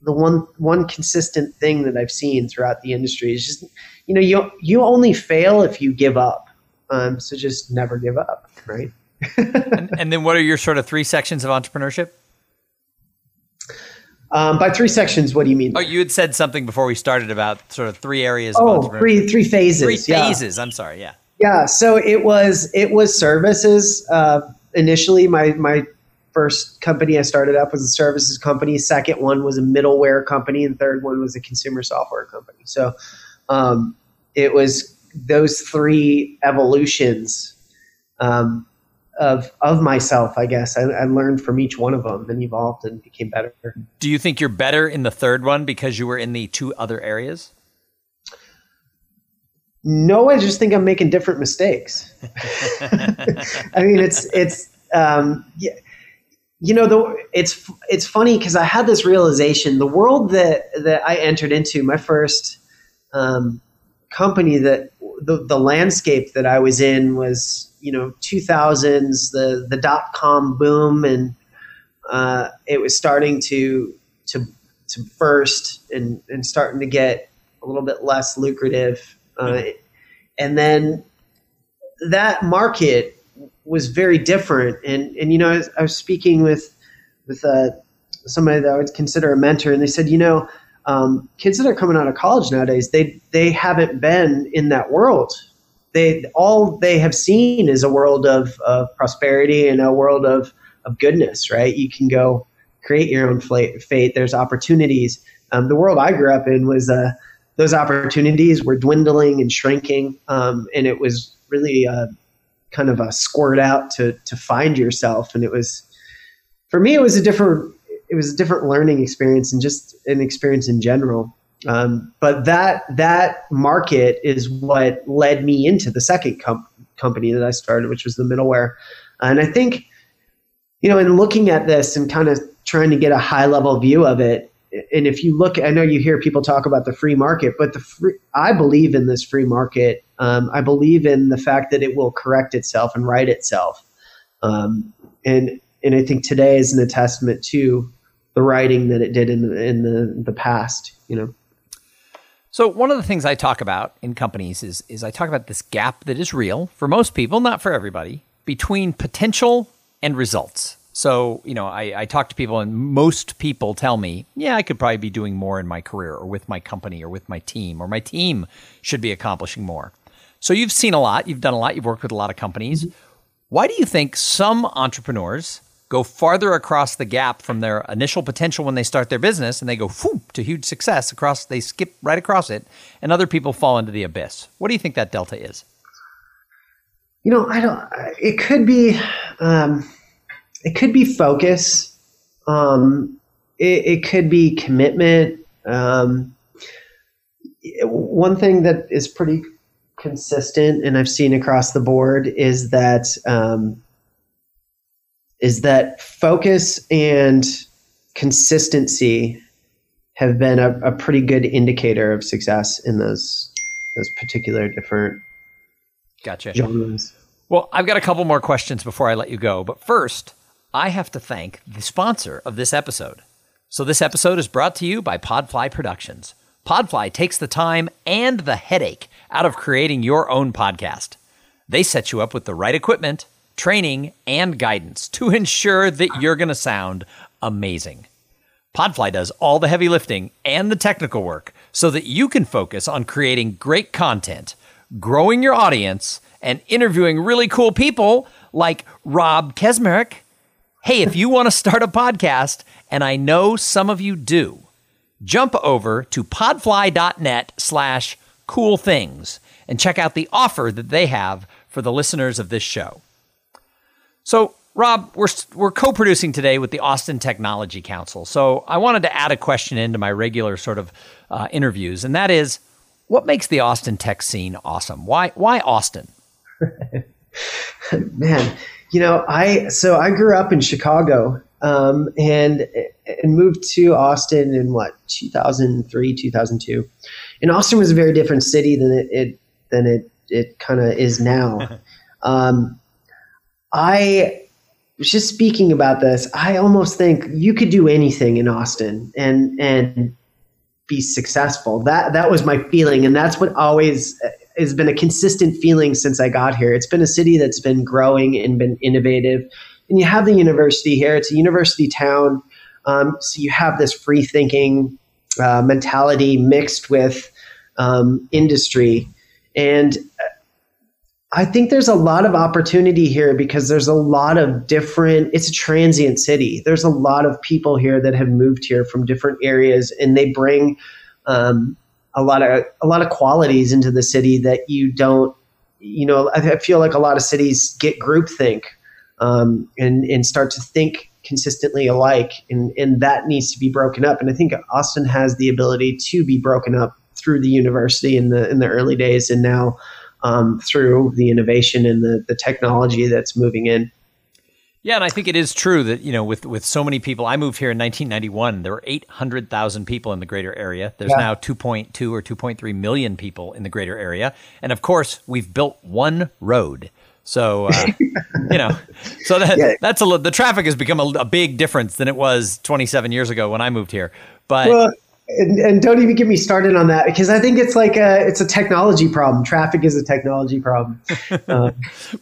the one one consistent thing that I've seen throughout the industry. Is just you know you you only fail if you give up. Um, so just never give up, right? and, and then what are your sort of three sections of entrepreneurship? Um, by three sections, what do you mean? Oh, you had said something before we started about sort of three areas. Oh, of three, three phases. Three phases. Yeah. I'm sorry. Yeah. Yeah. So it was it was services. Uh, initially, my my first company I started up was a services company. Second one was a middleware company. And third one was a consumer software company. So um, it was those three evolutions um, of of myself, I guess. I, I learned from each one of them and evolved and became better. Do you think you're better in the third one because you were in the two other areas? No, I just think I'm making different mistakes. I mean, it's, it's, um, yeah, you know, the, it's, it's funny because I had this realization, the world that, that I entered into, my first um, company that the, the landscape that I was in was, you know, two thousands, the, the dot-com boom, and uh, it was starting to to to burst and, and starting to get a little bit less lucrative. Uh, and then that market was very different. And, and you know, I was, I was speaking with, with uh, somebody that I would consider a mentor, and they said, you know, um, kids that are coming out of college nowadays, they they haven't been in that world. They all they have seen is a world of, of prosperity and a world of, of goodness, right? You can go create your own fate. There's opportunities. Um, the world I grew up in was uh, those opportunities were dwindling and shrinking, um, and it was really uh, kind of a squirt out to to find yourself. And it was for me, it was a different it was a different learning experience and just an experience in general. Um, but that that market is what led me into the second com- company that I started, which was the middleware. And I think, you know, in looking at this and kind of trying to get a high level view of it, and if you look, I know you hear people talk about the free market, but the free, I believe in this free market. Um, I believe in the fact that it will correct itself and right itself. Um, and and I think today is an attestament to the writing that it did in in the the past, you know. So one of the things I talk about in companies is is I talk about this gap that is real for most people, not for everybody, between potential and results. So, you know, I, I talk to people, and most people tell me, yeah, I could probably be doing more in my career or with my company or with my team, or my team should be accomplishing more. So you've seen a lot. You've done a lot. You've worked with a lot of companies. Mm-hmm. Why do you think some entrepreneurs go farther across the gap from their initial potential when they start their business, and they go whoop, to huge success across, they skip right across it, and other people fall into the abyss? What do you think that delta is? You know, I don't, it could be, um, it could be focus. Um, it, it could be commitment. Um, one thing that is pretty consistent, and I've seen across the board, is that, um, is that focus and consistency have been a, a pretty good indicator of success in those those particular different gotcha. genres. Well, I've got a couple more questions before I let you go. But first, I have to thank the sponsor of this episode. So this episode is brought to you by Podfly Productions. Podfly takes the time and the headache out of creating your own podcast. They set you up with the right equipment, training, and guidance to ensure that you're going to sound amazing. Podfly does all the heavy lifting and the technical work so that you can focus on creating great content, growing your audience, and interviewing really cool people like Rob Kesmerick. Hey, if you want to start a podcast, and I know some of you do, jump over to podfly.net slash cool things and check out the offer that they have for the listeners of this show. So, Rob, we're we're co-producing today with the Austin Technology Council. So I wanted to add a question into my regular sort of uh, interviews, and that is, what makes the Austin tech scene awesome? Why why Austin? Man, you know, I so I grew up in Chicago um, and and moved to Austin in what two thousand three, two thousand two, and Austin was a very different city than it, it than it it kind of is now. um, I was just speaking about this. I almost think you could do anything in Austin and and be successful. That that was my feeling, and that's what always has been a consistent feeling since I got here. It's been a city that's been growing and been innovative, and you have the university here. It's a university town, um, so you have this free thinking uh, mentality mixed with um, industry, and I think there's a lot of opportunity here because there's a lot of different, it's a transient city. There's a lot of people here that have moved here from different areas, and they bring um, a lot of a lot of qualities into the city that you don't, you know, I feel like a lot of cities get groupthink um, and, and start to think consistently alike, and, and that needs to be broken up. And I think Austin has the ability to be broken up through the university in the in the early days, and now Um, through the innovation and the, the technology that's moving in. Yeah, and I think it is true that, you know, with, with so many people, I moved here in nineteen ninety-one, there were eight hundred thousand people in the greater area. There's yeah. now two point two or two point three million people in the greater area. And of course, we've built one road. So, uh, you know, so that, yeah. that's a, the traffic has become a, a big difference than it was twenty-seven years ago when I moved here. But well, And, and don't even get me started on that, because I think it's like a it's a technology problem. Traffic is a technology problem. Uh,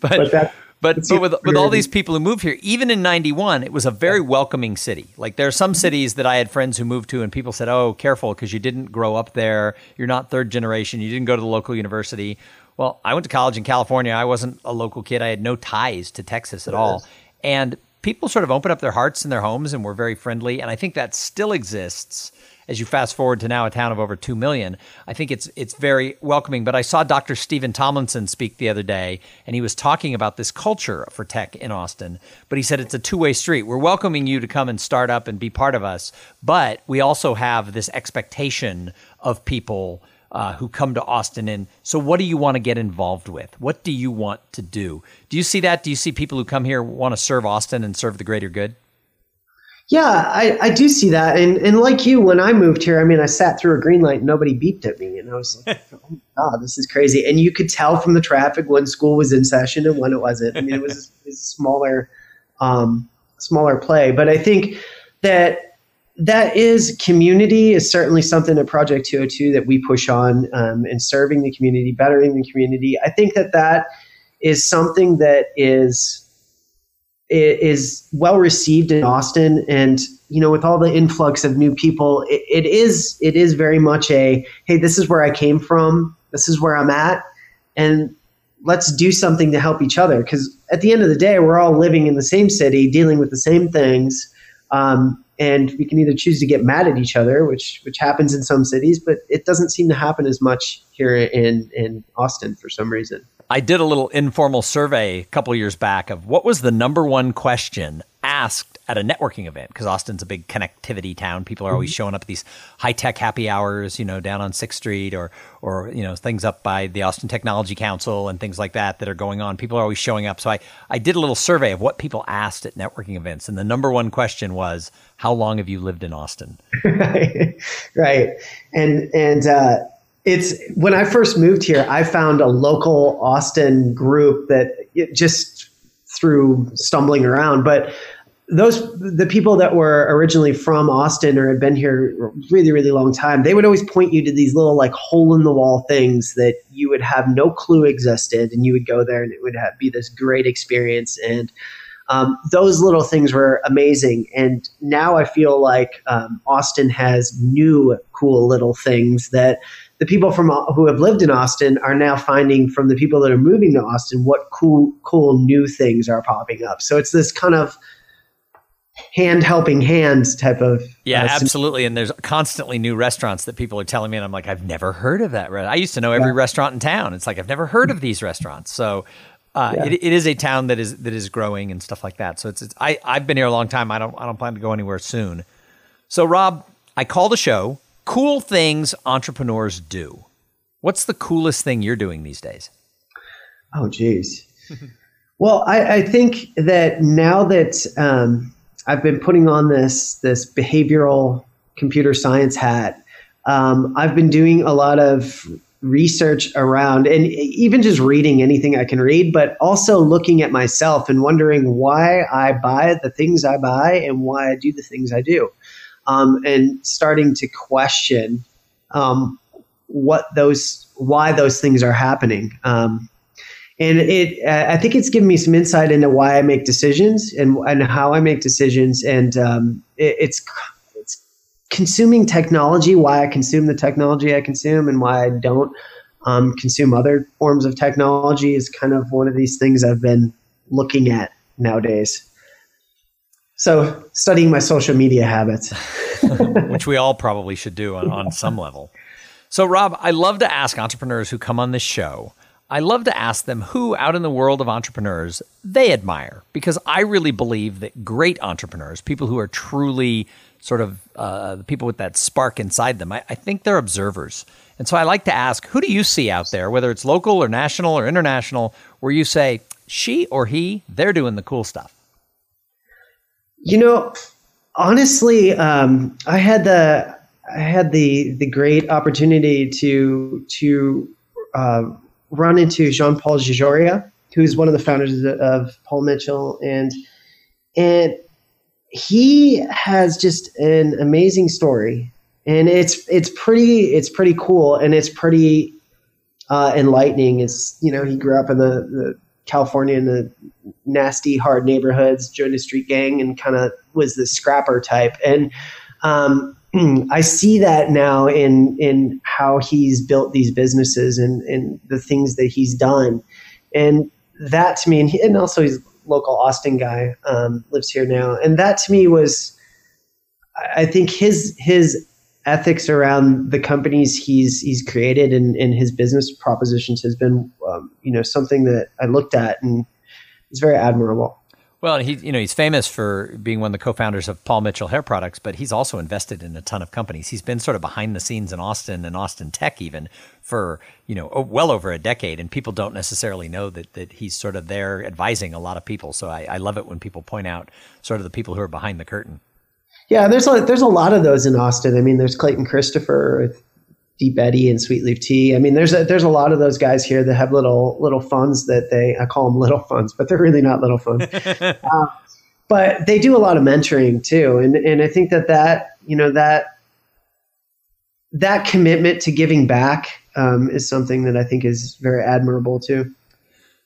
but but, that, but, but with with all these people who moved here, even in ninety-one, it was a very welcoming city. Like, there are some cities that I had friends who moved to, and people said, "Oh, careful, because you didn't grow up there. You're not third generation. You didn't go to the local university." Well, I went to college in California. I wasn't a local kid. I had no ties to Texas at all, and people sort of opened up their hearts and their homes and were very friendly. And I think that still exists. As you fast forward to now a town of over two million, I think it's it's very welcoming. But I saw Doctor Stephen Tomlinson speak the other day, and he was talking about this culture for tech in Austin. But he said it's a two-way street. We're welcoming you to come and start up and be part of us, but we also have this expectation of people uh, who come to Austin. And so what do you want to get involved with? What do you want to do? Do you see that? Do you see people who come here want to serve Austin and serve the greater good? Yeah, I, I do see that. And and like you, when I moved here, I mean, I sat through a green light and nobody beeped at me. And I was like, oh, my God, this is crazy. And you could tell from the traffic when school was in session and when it wasn't. I mean, it was a, a smaller, um, smaller play. But I think that that is community is certainly something at Project two oh two that we push on um, in serving the community, bettering the community. I think that that is something that is is well received in Austin. And, you know, with all the influx of new people, it, it is it is very much a, hey, this is where I came from. This is where I'm at. And let's do something to help each other. Because at the end of the day, we're all living in the same city, dealing with the same things. Um, and we can either choose to get mad at each other, which which happens in some cities, but it doesn't seem to happen as much here in, in Austin for some reason. I did a little informal survey a couple of years back of what was the number one question asked at a networking event, because Austin's a big connectivity town. People are always mm-hmm. showing up at these high-tech happy hours, you know, down on sixth street or, or you know, things up by the Austin Technology Council and things like that that are going on. People are always showing up. So I, I did a little survey of what people asked at networking events, and the number one question was, how long have you lived in Austin? Right. Right. And, and, uh, It's when I first moved here, I found a local Austin group that it just through stumbling around. But those the people that were originally from Austin or had been here a really, really long time, they would always point you to these little like hole in the wall things that you would have no clue existed. And you would go there and it would have, be this great experience. And um, those little things were amazing. And now I feel like um, Austin has new cool little things that the people from who have lived in Austin are now finding from the people that are moving to Austin what cool, cool new things are popping up. So it's this kind of hand helping hands type of. Yeah, uh, absolutely. And there's constantly new restaurants that people are telling me. And I'm like, I've never heard of that. I used to know every yeah. restaurant in town. It's like, I've never heard of these restaurants. So uh, yeah. it, it is a town that is that is growing and stuff like that. So it's, it's I, I've been here a long time. I don't I don't plan to go anywhere soon. So, Rob, I call the show Cool Things Entrepreneurs Do. What's the coolest thing you're doing these days? Oh, geez. Well, I, I think that now that um, I've been putting on this this behavioral computer science hat, um, I've been doing a lot of research around and even just reading anything I can read, but also looking at myself and wondering why I buy the things I buy and why I do the things I do. Um, and starting to question um, what those, why those things are happening, um, and it, uh, I think it's given me some insight into why I make decisions and and how I make decisions, and um, it, it's it's consuming technology, why I consume the technology I consume, and why I don't um, consume other forms of technology is kind of one of these things I've been looking at nowadays. So studying my social media habits. Which we all probably should do on, on some level. So Rob, I love to ask entrepreneurs who come on this show, I love to ask them who out in the world of entrepreneurs they admire, because I really believe that great entrepreneurs, people who are truly sort of uh, the people with that spark inside them, I, I think they're observers. And so I like to ask, who do you see out there, whether it's local or national or international, where you say, she or he, they're doing the cool stuff? You know, honestly, um, I had the I had the the great opportunity to to uh, run into Jean-Paul Gioria, who's one of the founders of, of Paul Mitchell, and and he has just an amazing story, and it's it's pretty it's pretty cool, and it's pretty uh, enlightening. It's you know he grew up in the, the California in the nasty, hard neighborhoods, joined a street gang and kind of was the scrapper type. And um, I see that now in in how he's built these businesses and, and the things that he's done. And that to me, and, he, and also he's a local Austin guy, um, lives here now. And that to me was, I think his his ethics around the companies he's he's created and, and his business propositions has been, um, you know, something that I looked at and it's very admirable. Well, he, you know, he's famous for being one of the co-founders of Paul Mitchell Hair Products, but he's also invested in a ton of companies. He's been sort of behind the scenes in Austin and Austin Tech even for, you know, well over a decade. And people don't necessarily know that that he's sort of there advising a lot of people. So I, I love it when people point out sort of the people who are behind the curtain. Yeah, there's a, there's a lot of those in Austin. I mean, there's Clayton Christopher with Deep Eddie and Sweetleaf Tea. I mean, there's a, there's a lot of those guys here that have little little funds that they, I call them little funds, but they're really not little funds. uh, but they do a lot of mentoring too. And and I think that that, you know, that that commitment to giving back um, is something that I think is very admirable too.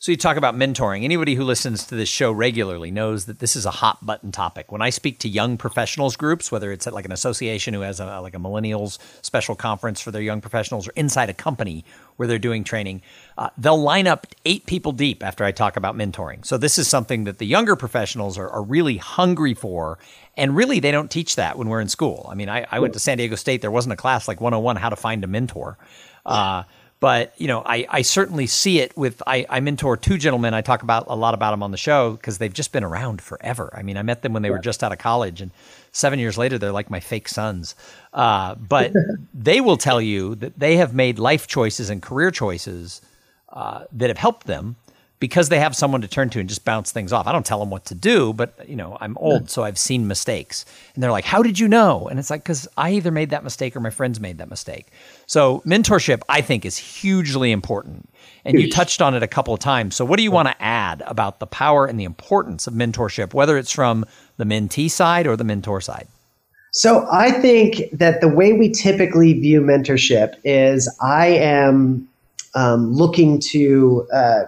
So you talk about mentoring. Anybody who listens to this show regularly knows that this is a hot button topic. When I speak to young professionals groups, whether it's at like an association who has a, like a millennials special conference for their young professionals or inside a company where they're doing training, uh, they'll line up eight people deep after I talk about mentoring. So this is something that the younger professionals are, are really hungry for. And really, they don't teach that when we're in school. I mean, I, I went to San Diego State. There wasn't a class like one oh one, how to find a mentor. Uh, But, you know, I, I certainly see it with, I, I mentor two gentlemen. I talk about a lot about them on the show because they've just been around forever. I mean, I met them when they yeah. were just out of college, and seven years later, they're like my fake sons. Uh, but they will tell you that they have made life choices and career choices uh, that have helped them because they have someone to turn to and just bounce things off. I don't tell them what to do, but, you know, I'm old, yeah. so I've seen mistakes. And they're like, how did you know? And it's like, because I either made that mistake or my friends made that mistake. So mentorship, I think, is hugely important. And you touched on it a couple of times. So what do you want to add about the power and the importance of mentorship, whether it's from the mentee side or the mentor side? So I think that the way we typically view mentorship is I am um, looking to uh,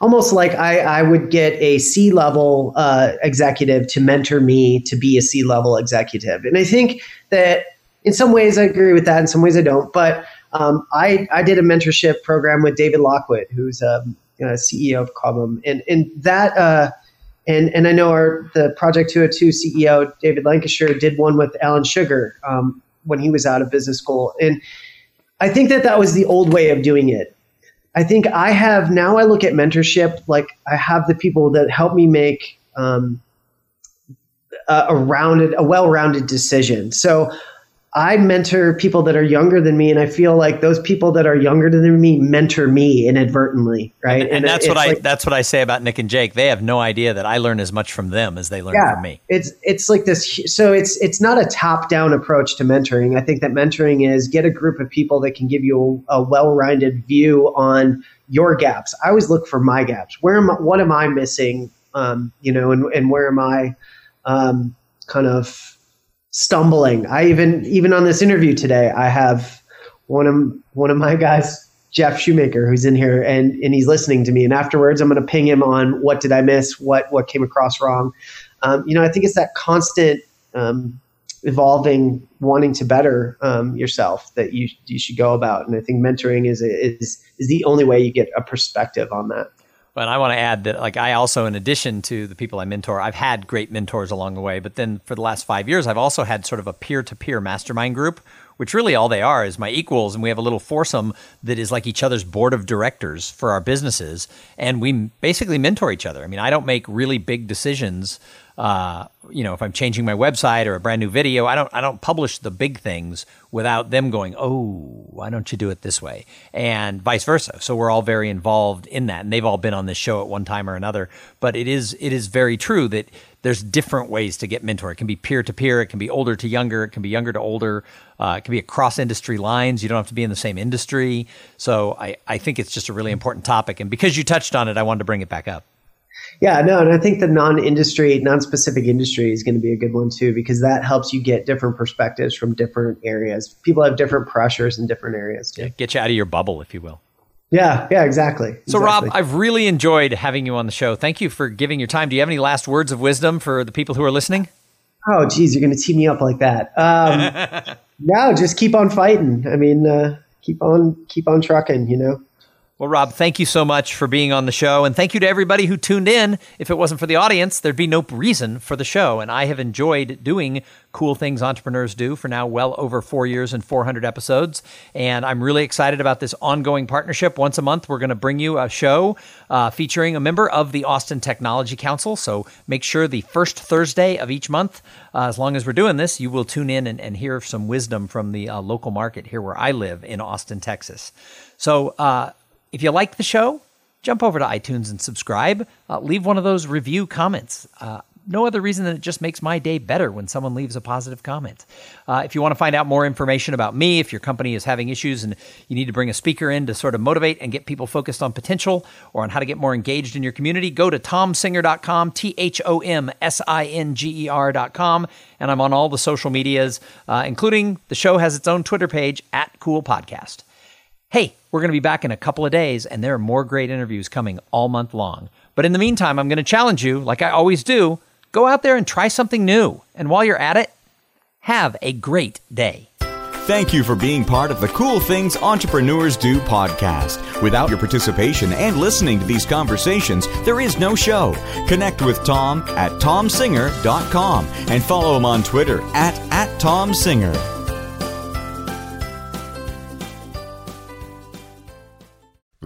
almost like I, I would get a C-level uh, executive to mentor me to be a C-level executive. And I think that in some ways I agree with that, in some ways I don't, but um, I, I did a mentorship program with David Lockwood, who's a, you know, C E O of Cobham, and and that uh, and and I know our the Project two oh two C E O David Lancashire did one with Alan Sugar um, when he was out of business school, and I think that that was the old way of doing it. I think I have now I look at mentorship like I have the people that help me make um, a, a rounded a well-rounded decision. So I mentor people that are younger than me, and I feel like those people that are younger than me mentor me inadvertently, right? And, and, and that's it, what I like, that's what I say about Nick and Jake. They have no idea that I learn as much from them as they learn yeah, from me. It's it's like this. So it's it's not a top-down approach to mentoring. I think that mentoring is get a group of people that can give you a, a well-rounded view on your gaps. I always look for my gaps. Where am I, what am I missing? Um, you know, and and where am I, um, kind of stumbling. I even even on this interview today, I have one of one of my guys, Jeff Shoemaker, who's in here, and and he's listening to me. And afterwards, I'm going to ping him on what did I miss, what what came across wrong. Um, you know, I think it's that constant um, evolving, wanting to better um, yourself that you you should go about. And I think mentoring is is is the only way you get a perspective on that. And I want to add that, like, I also, in addition to the people I mentor, I've had great mentors along the way. But then for the last five years, I've also had sort of a peer-to-peer mastermind group, which really all they are is my equals. And we have a little foursome that is like each other's board of directors for our businesses. And we basically mentor each other. I mean, I don't make really big decisions. Uh, you know, if I'm changing my website or a brand new video, I don't I don't publish the big things without them going, oh, why don't you do it this way? And vice versa. So we're all very involved in that. And they've all been on this show at one time or another. But it is it is very true that there's different ways to get mentor. It can be peer-to-peer. It can be older to younger. It can be younger to older. Uh, it can be across industry lines. You don't have to be in the same industry. So I, I think it's just a really important topic. And because you touched on it, I wanted to bring it back up. Yeah, no, and I think the non-industry, non-specific industry is going to be a good one too, because that helps you get different perspectives from different areas. People have different pressures in different areas too. Yeah, get you out of your bubble, if you will. Yeah, yeah, exactly. So exactly. Rob, I've really enjoyed having you on the show. Thank you for giving your time. Do you have any last words of wisdom for the people who are listening? Oh, geez, you're going to tee me up like that. Um, no, just keep on fighting. I mean, uh, keep on, keep on trucking, you know. Well, Rob, thank you so much for being on the show. And thank you to everybody who tuned in. If it wasn't for the audience, there'd be no reason for the show. And I have enjoyed doing cool things entrepreneurs do for now well over four years and four hundred episodes. And I'm really excited about this ongoing partnership. Once a month, we're going to bring you a show uh, featuring a member of the Austin Technology Council. So make sure the first Thursday of each month, uh, as long as we're doing this, you will tune in and, and hear some wisdom from the uh, local market here where I live in Austin, Texas. So, uh, if you like the show, jump over to iTunes and subscribe. Uh, leave one of those review comments. Uh, no other reason than it just makes my day better when someone leaves a positive comment. Uh, if you want to find out more information about me, if your company is having issues and you need to bring a speaker in to sort of motivate and get people focused on potential or on how to get more engaged in your community, go to tom singer dot com, T H O M S I N G E R dot com. And I'm on all the social medias, uh, including the show has its own Twitter page, at Cool Podcast. Hey, we're going to be back in a couple of days, and there are more great interviews coming all month long. But in the meantime, I'm going to challenge you, like I always do, go out there and try something new. And while you're at it, have a great day. Thank you for being part of the Cool Things Entrepreneurs Do podcast. Without your participation and listening to these conversations, there is no show. Connect with Tom at tom singer dot com and follow him on Twitter at, at tom singer.